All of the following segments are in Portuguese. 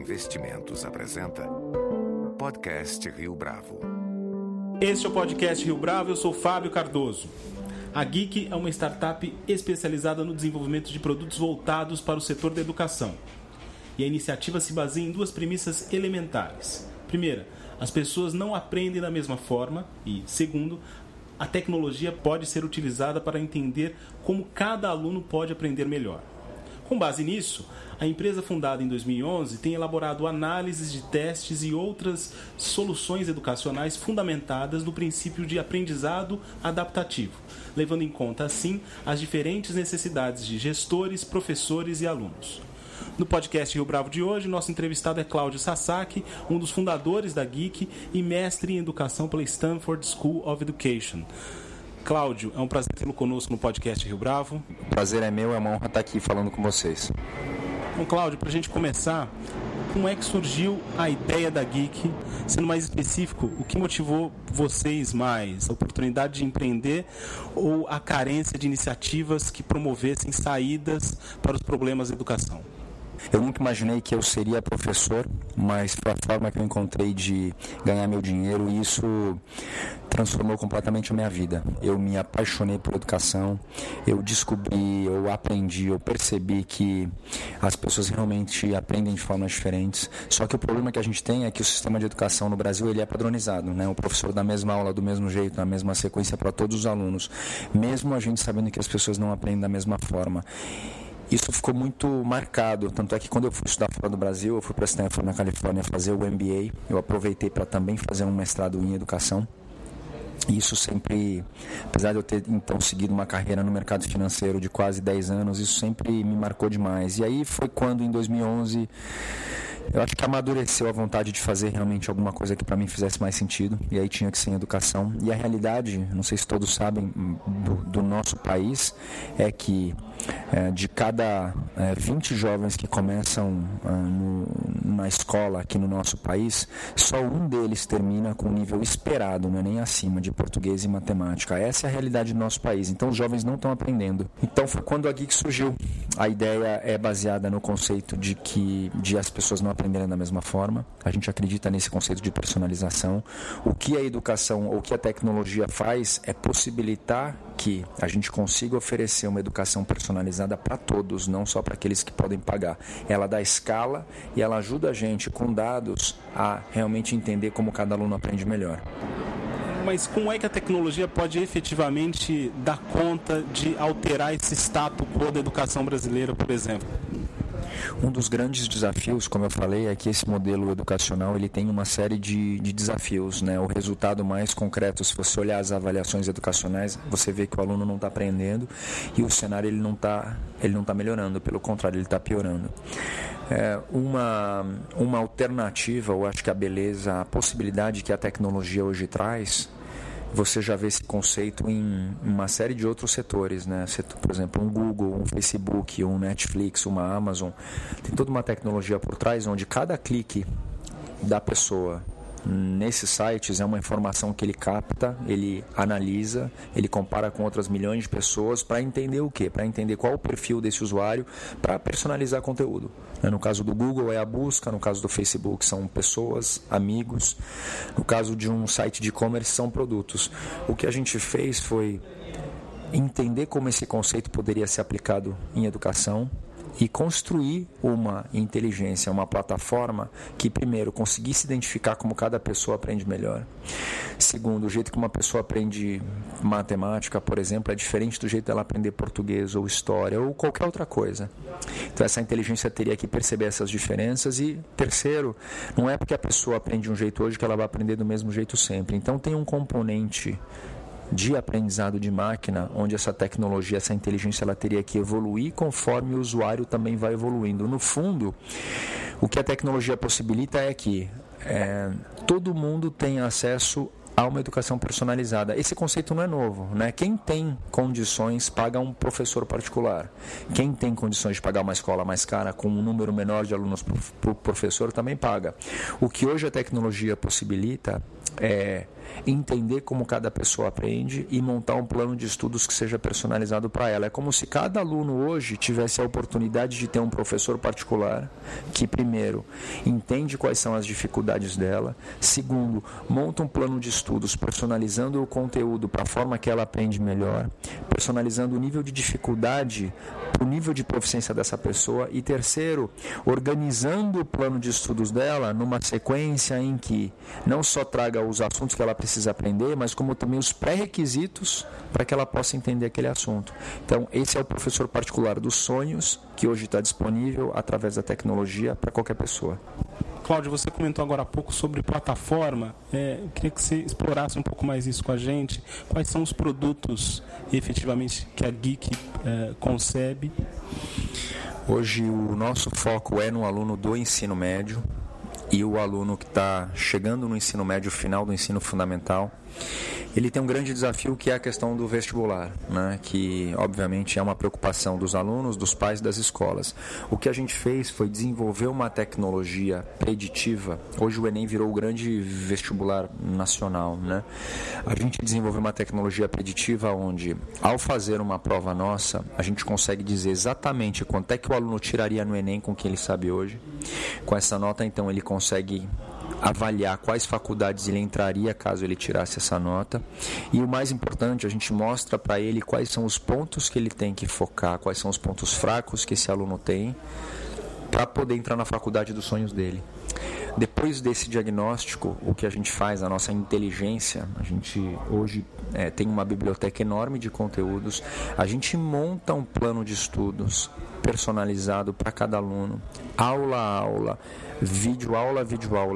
Investimentos apresenta Podcast Rio Bravo. Este é o Podcast Rio Bravo, eu sou Fábio Cardoso. A Geek é uma startup especializada no desenvolvimento de produtos voltados para o setor da educação. E a iniciativa se baseia em duas premissas elementares. Primeira, as pessoas não aprendem da mesma forma e, segundo, a tecnologia pode ser utilizada para entender como cada aluno pode aprender melhor. Com base nisso, a empresa fundada em 2011 tem elaborado análises de testes e outras soluções educacionais fundamentadas no princípio de aprendizado adaptativo, levando em conta, assim, as diferentes necessidades de gestores, professores e alunos. No podcast Rio Bravo de hoje, nosso entrevistado é Cláudio Sasaki, um dos fundadores da Geek e mestre em educação pela Stanford School of Education. Cláudio, é um prazer tê-lo conosco no podcast Rio Bravo. O prazer é meu, é uma honra estar aqui falando com vocês. Bom, Cláudio, para a gente começar, como é que surgiu a ideia da Geek? Sendo mais específico, o que motivou vocês mais? A oportunidade de empreender ou a carência de iniciativas que promovessem saídas para os problemas da educação? Eu nunca imaginei que eu seria professor, mas foi a forma que eu encontrei de ganhar meu dinheiro e isso transformou completamente a minha vida. Eu me apaixonei por educação, eu descobri, eu aprendi, eu percebi que as pessoas realmente aprendem de formas diferentes. Só que o problema que a gente tem é que o sistema de educação no Brasil ele é padronizado, né? O professor dá a mesma aula, do mesmo jeito, na mesma sequência para todos os alunos, mesmo a gente sabendo que as pessoas não aprendem da mesma forma. Isso ficou muito marcado, tanto é que quando eu fui estudar fora do Brasil, eu fui para Stanford, na Califórnia, fazer o MBA, eu aproveitei para também fazer um mestrado em educação. E isso sempre, apesar de eu ter então seguido uma carreira no mercado financeiro de quase 10 anos, isso sempre me marcou demais. E aí foi quando, em 2011, eu acho que amadureceu a vontade de fazer realmente alguma coisa que para mim fizesse mais sentido. E aí tinha que ser em educação. E a realidade, não sei se todos sabem, do nosso país é que de cada 20 jovens que começam na escola aqui no nosso país, só um deles termina com o nível esperado, não é nem acima, de português e matemática. Essa é a realidade do nosso país. Então os jovens não estão aprendendo. Então foi quando a Geek surgiu. A ideia é baseada no conceito de que as pessoas não aprenderem da mesma forma. A gente acredita nesse conceito de personalização. O que a educação ou o que a tecnologia faz é possibilitar que a gente consiga oferecer uma educação personalizada para todos, não só para aqueles que podem pagar. Ela dá escala e ela ajuda a gente com dados a realmente entender como cada aluno aprende melhor. Mas como é que a tecnologia pode efetivamente dar conta de alterar esse status quo da educação brasileira, por exemplo? Um dos grandes desafios, como eu falei, é que esse modelo educacional ele tem uma série de desafios, né? O resultado mais concreto, se você olhar as avaliações educacionais, você vê que o aluno não está aprendendo e o cenário ele não tá melhorando, pelo contrário, ele está piorando. Uma alternativa, eu acho que a beleza, a possibilidade que a tecnologia hoje traz, você já vê esse conceito em uma série de outros setores, né? Por exemplo, um Google, um Facebook, um Netflix, uma Amazon. Tem toda uma tecnologia por trás onde cada clique da pessoa nesses sites é uma informação que ele capta, ele analisa, ele compara com outras milhões de pessoas para entender o quê? Para entender qual o perfil desse usuário para personalizar conteúdo. No caso do Google é a busca, no caso do Facebook são pessoas, amigos, no caso de um site de e-commerce são produtos. O que a gente fez foi entender como esse conceito poderia ser aplicado em educação e construir uma inteligência, uma plataforma que, primeiro, conseguisse identificar como cada pessoa aprende melhor. Segundo, o jeito que uma pessoa aprende matemática, por exemplo, é diferente do jeito dela aprender português ou história ou qualquer outra coisa. Então, essa inteligência teria que perceber essas diferenças. E, terceiro, não é porque a pessoa aprende de um jeito hoje que ela vai aprender do mesmo jeito sempre. Então, tem um componente de aprendizado de máquina, onde essa tecnologia, essa inteligência, ela teria que evoluir conforme o usuário também vai evoluindo. No fundo, o que a tecnologia possibilita é que todo mundo tem acesso a uma educação personalizada. Esse conceito não é novo, né? Quem tem condições paga um professor particular. Quem tem condições de pagar uma escola mais cara com um número menor de alunos por professor também paga. O que hoje a tecnologia possibilita é entender como cada pessoa aprende e montar um plano de estudos que seja personalizado para ela. É como se cada aluno hoje tivesse a oportunidade de ter um professor particular que, primeiro, entende quais são as dificuldades dela, segundo, monta um plano de estudos personalizando o conteúdo para a forma que ela aprende melhor, personalizando o nível de dificuldade, o nível de proficiência dessa pessoa e, terceiro, organizando o plano de estudos dela numa sequência em que não só traga os assuntos que ela precisa aprender, mas como também os pré-requisitos para que ela possa entender aquele assunto. Então, esse é o professor particular dos sonhos, que hoje está disponível através da tecnologia para qualquer pessoa. Cláudio, você comentou agora há pouco sobre plataforma. Eu queria que você explorasse um pouco mais isso com a gente. Quais são os produtos, efetivamente, que a Geek concebe? Hoje, o nosso foco é no aluno do ensino médio e o aluno que está chegando no ensino médio, final do ensino fundamental. Ele tem um grande desafio que é a questão do vestibular, né? Que obviamente é uma preocupação dos alunos, dos pais, das escolas. O que a gente fez foi desenvolver uma tecnologia preditiva. Hoje o Enem virou o grande vestibular nacional, né? A gente desenvolveu uma tecnologia preditiva onde, ao fazer uma prova nossa, a gente consegue dizer exatamente quanto é que o aluno tiraria no Enem com o que ele sabe hoje. Com essa nota, então, ele consegue avaliar quais faculdades ele entraria caso ele tirasse essa nota. E o mais importante, a gente mostra para ele quais são os pontos que ele tem que focar, quais são os pontos fracos que esse aluno tem para poder entrar na faculdade dos sonhos dele. Depois desse diagnóstico, o que a gente faz, a nossa inteligência, a gente hoje tem uma biblioteca enorme de conteúdos, a gente monta um plano de estudos personalizado para cada aluno, aula a aula, vídeo aula,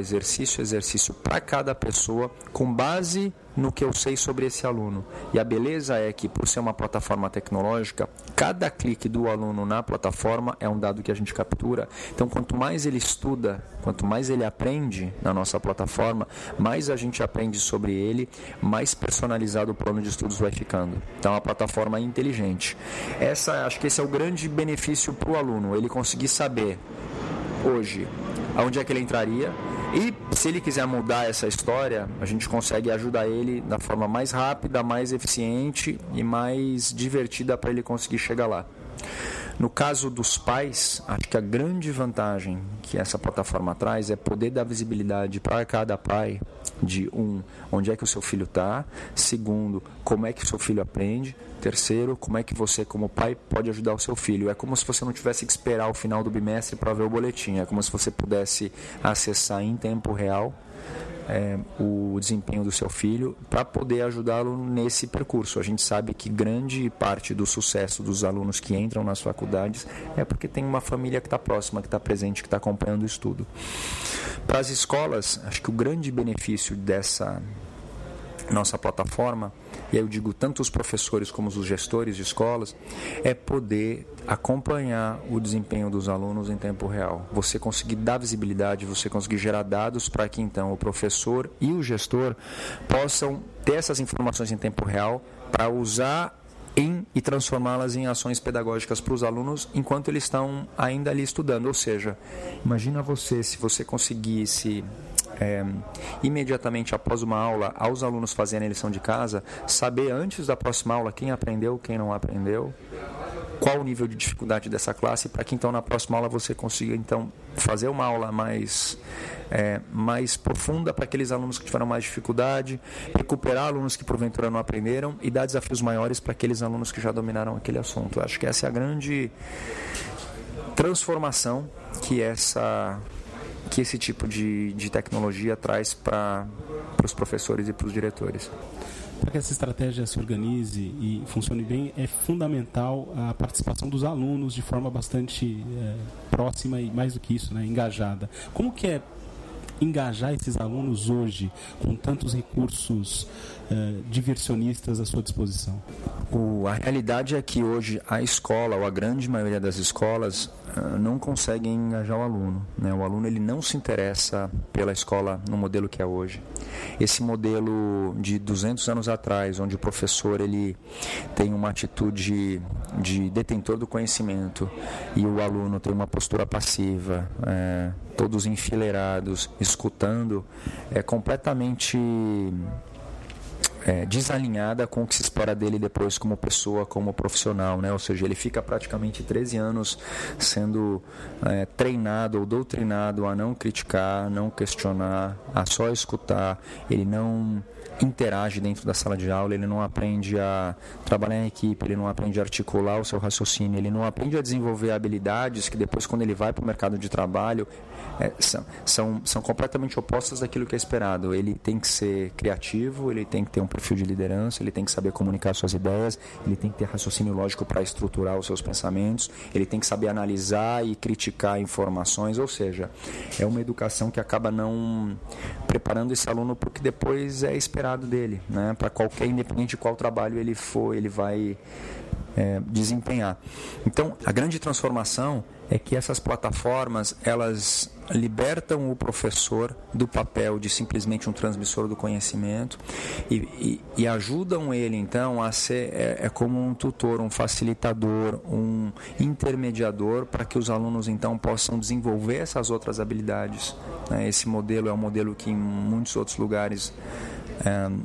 exercício a exercício para cada pessoa, com base no que eu sei sobre esse aluno. E a beleza é que, por ser uma plataforma tecnológica, cada clique do aluno na plataforma é um dado que a gente captura. Então, quanto mais ele estuda, quanto mais ele aprende na nossa plataforma, mais a gente aprende sobre ele, mais personalizado o plano de estudos vai ficando. Então, é uma plataforma inteligente. Acho que esse é o grande benefício para o aluno, ele conseguir saber hoje aonde é que ele entraria. E se ele quiser mudar essa história, a gente consegue ajudar ele da forma mais rápida, mais eficiente e mais divertida para ele conseguir chegar lá. No caso dos pais, acho que a grande vantagem que essa plataforma traz é poder dar visibilidade para cada pai de onde é que o seu filho está, segundo, como é que o seu filho aprende, terceiro, como é que você, como pai, pode ajudar o seu filho. É como se você não tivesse que esperar o final do bimestre para ver o boletim, é como se você pudesse acessar em tempo real o desempenho do seu filho para poder ajudá-lo nesse percurso. A gente sabe que grande parte do sucesso dos alunos que entram nas faculdades é porque tem uma família que está próxima, que está presente, que está acompanhando o estudo. Para as escolas, acho que o grande benefício dessa nossa plataforma, e aí eu digo tanto os professores como os gestores de escolas, é poder acompanhar o desempenho dos alunos em tempo real. Você conseguir dar visibilidade, você conseguir gerar dados para que então o professor e o gestor possam ter essas informações em tempo real para usar e transformá-las em ações pedagógicas para os alunos enquanto eles estão ainda ali estudando. Ou seja, imagina você, se você conseguisse imediatamente após uma aula, aos alunos fazerem a lição de casa, saber antes da próxima aula quem aprendeu, quem não aprendeu, qual o nível de dificuldade dessa classe, para que então na próxima aula você consiga então fazer uma aula mais profunda para aqueles alunos que tiveram mais dificuldade, recuperar alunos que porventura não aprenderam e dar desafios maiores para aqueles alunos que já dominaram aquele assunto. Eu acho que essa é a grande transformação que esse tipo de tecnologia traz para os professores e para os diretores. Para que essa estratégia se organize e funcione bem, é fundamental a participação dos alunos de forma bastante próxima e, mais do que isso, né, engajada. Como que é engajar esses alunos hoje com tantos recursos diversionistas à sua disposição? A realidade é que hoje a escola, ou a grande maioria das escolas, não conseguem engajar o aluno, né? O aluno ele não se interessa pela escola no modelo que é hoje. Esse modelo de 200 anos atrás, onde o professor ele tem uma atitude de detentor do conhecimento e o aluno tem uma postura passiva, todos enfileirados, escutando, é completamente... desalinhada com o que se espera dele depois como pessoa, como profissional, né? Ou seja, ele fica praticamente 13 anos sendo treinado ou doutrinado a não criticar, não questionar, a só escutar. Ele não interage dentro da sala de aula, ele não aprende a trabalhar em equipe, ele não aprende a articular o seu raciocínio, ele não aprende a desenvolver habilidades que depois, quando ele vai para o mercado de trabalho, são completamente opostas daquilo que é esperado. Ele tem que ser criativo, ele tem que ter um perfil de liderança, ele tem que saber comunicar suas ideias, ele tem que ter raciocínio lógico para estruturar os seus pensamentos, ele tem que saber analisar e criticar informações, ou seja, é uma educação que acaba não preparando esse aluno para o que depois é esperado dele, né? Para qualquer, independente de qual trabalho ele for, ele vai desempenhar. Então, a grande transformação é que essas plataformas, elas libertam o professor do papel de simplesmente um transmissor do conhecimento e ajudam ele, então, a ser como um tutor, um facilitador, um intermediador, para que os alunos, então, possam desenvolver essas outras habilidades, né? Esse modelo é um modelo que em muitos outros lugares,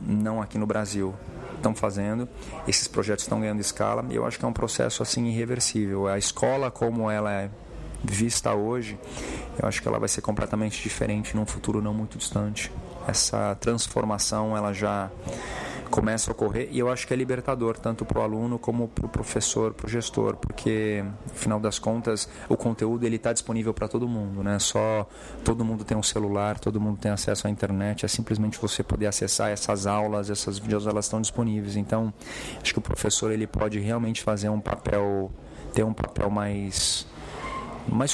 não aqui no Brasil, estão fazendo. Esses projetos estão ganhando escala e eu acho que é um processo assim irreversível. A escola como ela é vista hoje, eu acho que ela vai ser completamente diferente num futuro não muito distante. Essa transformação ela já começa a ocorrer e eu acho que é libertador tanto para o aluno como para o professor, para o gestor, porque no final das contas o conteúdo ele está disponível para todo mundo, né? Só todo mundo tem um celular, todo mundo tem acesso à internet, é simplesmente você poder acessar essas aulas, essas videoaulas, elas estão disponíveis. Então acho que o professor ele pode realmente fazer um papel, ter um papel mais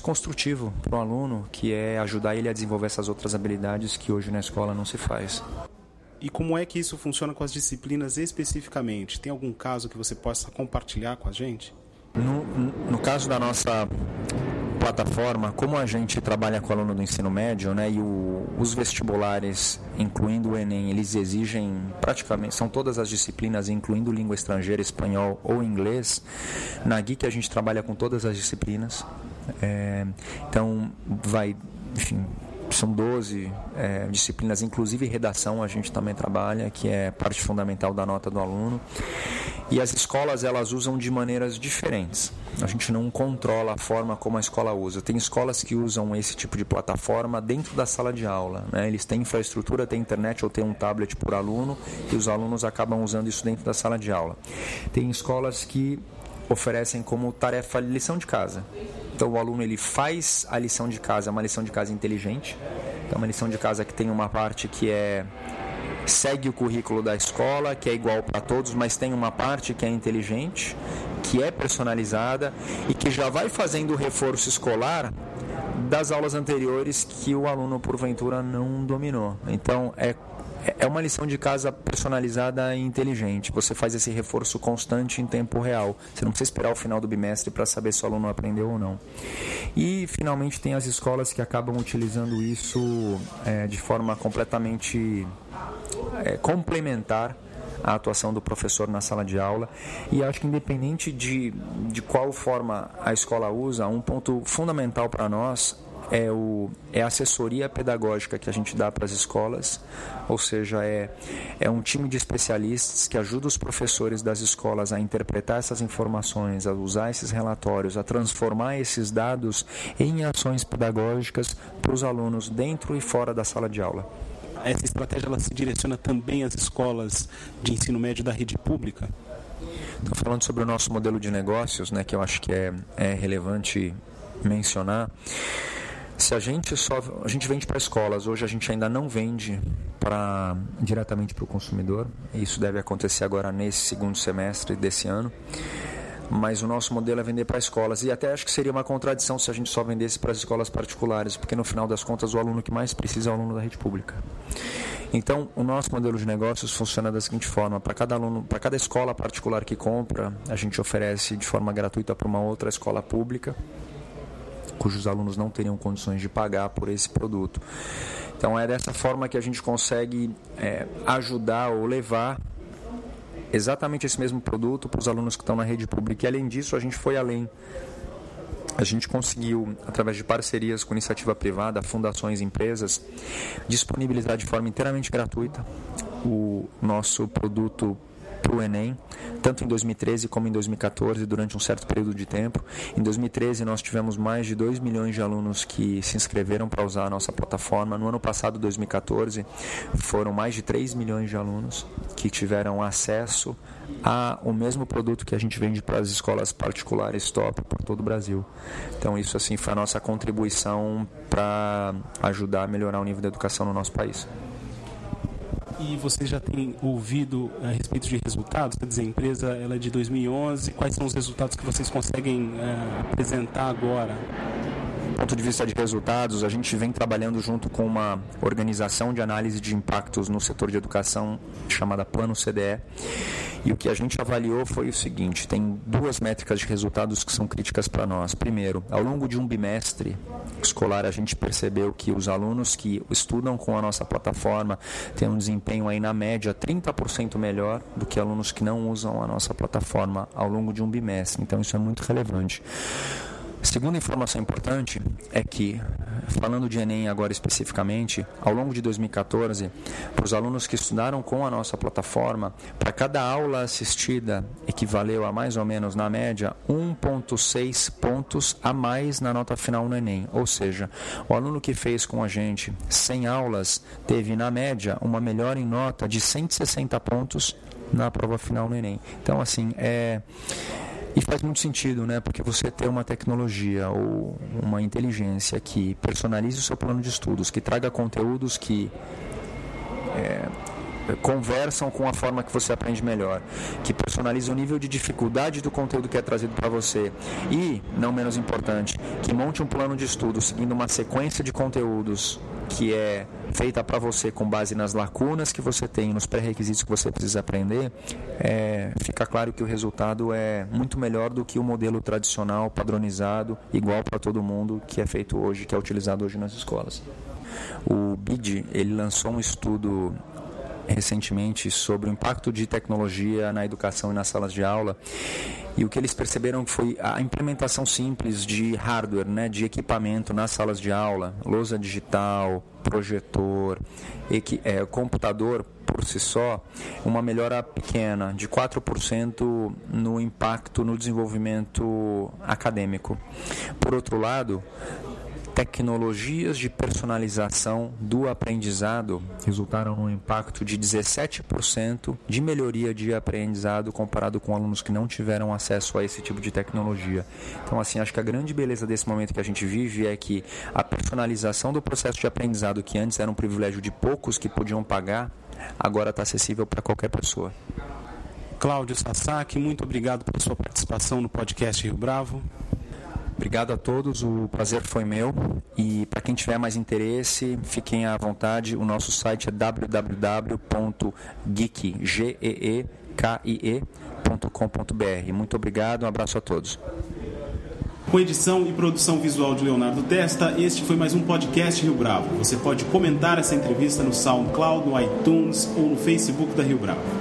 construtivo para o aluno, que é ajudar ele a desenvolver essas outras habilidades que hoje na escola não se faz. E como é que isso funciona com as disciplinas especificamente? Tem algum caso que você possa compartilhar com a gente? No caso da nossa plataforma, como a gente trabalha com o aluno do ensino médio, né, e os vestibulares, incluindo o Enem, eles exigem praticamente, são todas as disciplinas, incluindo língua estrangeira, espanhol ou inglês, na Geek a gente trabalha com todas as disciplinas. Então, são 12 disciplinas, inclusive redação a gente também trabalha, que é parte fundamental da nota do aluno. E as escolas, elas usam de maneiras diferentes. A gente não controla a forma como a escola usa. Tem escolas que usam esse tipo de plataforma dentro da sala de aula, né? Eles têm infraestrutura, têm internet ou têm um tablet por aluno e os alunos acabam usando isso dentro da sala de aula. Tem escolas que oferecem como tarefa lição de casa. Então o aluno ele faz a lição de casa, uma lição de casa inteligente. Então uma lição de casa que tem uma parte que segue o currículo da escola, que é igual para todos, mas tem uma parte que é inteligente, que é personalizada e que já vai fazendo o reforço escolar das aulas anteriores que o aluno porventura não dominou. Então é uma lição de casa personalizada e inteligente. Você faz esse reforço constante em tempo real. Você não precisa esperar o final do bimestre para saber se o aluno aprendeu ou não. E, finalmente, tem as escolas que acabam utilizando isso de forma completamente complementar à atuação do professor na sala de aula. E acho que, independente de qual forma a escola usa, um ponto fundamental para nós é a assessoria pedagógica que a gente dá para as escolas, ou seja, é um time de especialistas que ajuda os professores das escolas a interpretar essas informações, a usar esses relatórios, a transformar esses dados em ações pedagógicas para os alunos dentro e fora da sala de aula. Essa estratégia ela se direciona também às escolas de ensino médio da rede pública? Estou falando sobre o nosso modelo de negócios, né, que eu acho que é relevante mencionar. Se a gente vende para escolas, hoje a gente ainda não vende diretamente para o consumidor. Isso deve acontecer agora nesse segundo semestre desse ano. mas o nosso modelo é vender para escolas. E até acho que seria uma contradição se a gente só vendesse para as escolas particulares, porque no final das contas o aluno que mais precisa é o aluno da rede pública. Então, o nosso modelo de negócios funciona da seguinte forma: para cada aluno, para cada escola particular que compra, a gente oferece de forma gratuita para uma outra escola pública, cujos alunos não teriam condições de pagar por esse produto. Então, é dessa forma que a gente consegue ajudar ou levar exatamente esse mesmo produto para os alunos que estão na rede pública. E, além disso, a gente foi além. A gente conseguiu, através de parcerias com iniciativa privada, fundações e empresas, disponibilizar de forma inteiramente gratuita o nosso produto para o Enem, tanto em 2013 como em 2014, durante um certo período de tempo. Em 2013, nós tivemos mais de 2 milhões de alunos que se inscreveram para usar a nossa plataforma. No ano passado, 2014, foram mais de 3 milhões de alunos que tiveram acesso o mesmo produto que a gente vende para as escolas particulares top por todo o Brasil. Então, isso assim foi a nossa contribuição para ajudar a melhorar o nível da educação no nosso país. E você já tem ouvido a respeito de resultados? Quer dizer, a empresa ela é de 2011, quais são os resultados que vocês conseguem apresentar agora? Do ponto de vista de resultados, a gente vem trabalhando junto com uma organização de análise de impactos no setor de educação chamada Plano CDE, e o que a gente avaliou foi o seguinte: tem duas métricas de resultados que são críticas para nós. Primeiro, ao longo de um bimestre escolar, a gente percebeu que os alunos que estudam com a nossa plataforma têm um desempenho aí na média 30% melhor do que alunos que não usam a nossa plataforma ao longo de um bimestre. Então, isso é muito relevante. Segunda informação importante é que, falando de Enem agora especificamente, ao longo de 2014, para os alunos que estudaram com a nossa plataforma, para cada aula assistida equivaleu a mais ou menos, na média, 1,6 pontos a mais na nota final no Enem. Ou seja, o aluno que fez com a gente 100 aulas teve, na média, uma melhora em nota de 160 pontos na prova final no Enem. Então, assim, E faz muito sentido, né? Porque você ter uma tecnologia ou uma inteligência que personalize o seu plano de estudos, que traga conteúdos que conversam com a forma que você aprende melhor, que personaliza o nível de dificuldade do conteúdo que é trazido para você e, não menos importante, que monte um plano de estudo seguindo uma sequência de conteúdos que é feita para você com base nas lacunas que você tem, nos pré-requisitos que você precisa aprender, fica claro que o resultado é muito melhor do que o modelo tradicional, padronizado, igual para todo mundo, que é feito hoje, que é utilizado hoje nas escolas. O BID, ele lançou um estudo recentemente sobre o impacto de tecnologia na educação e nas salas de aula, e o que eles perceberam foi a implementação simples de hardware, né, de equipamento nas salas de aula, lousa digital, projetor, computador por si só, uma melhora pequena de 4% no impacto no desenvolvimento acadêmico. Por outro lado, tecnologias de personalização do aprendizado resultaram num impacto de 17% de melhoria de aprendizado comparado com alunos que não tiveram acesso a esse tipo de tecnologia. Então, assim, acho que a grande beleza desse momento que a gente vive é que a personalização do processo de aprendizado, que antes era um privilégio de poucos que podiam pagar, agora está acessível para qualquer pessoa. Cláudio Sasaki, muito obrigado pela sua participação no podcast Rio Bravo. Obrigado a todos, o prazer foi meu, e para quem tiver mais interesse, fiquem à vontade. O nosso site é www.geekie.com.br. Muito obrigado, um abraço a todos. Com edição e produção visual de Leonardo Testa, este foi mais um podcast Rio Bravo. Você pode comentar essa entrevista no SoundCloud, no iTunes ou no Facebook da Rio Bravo.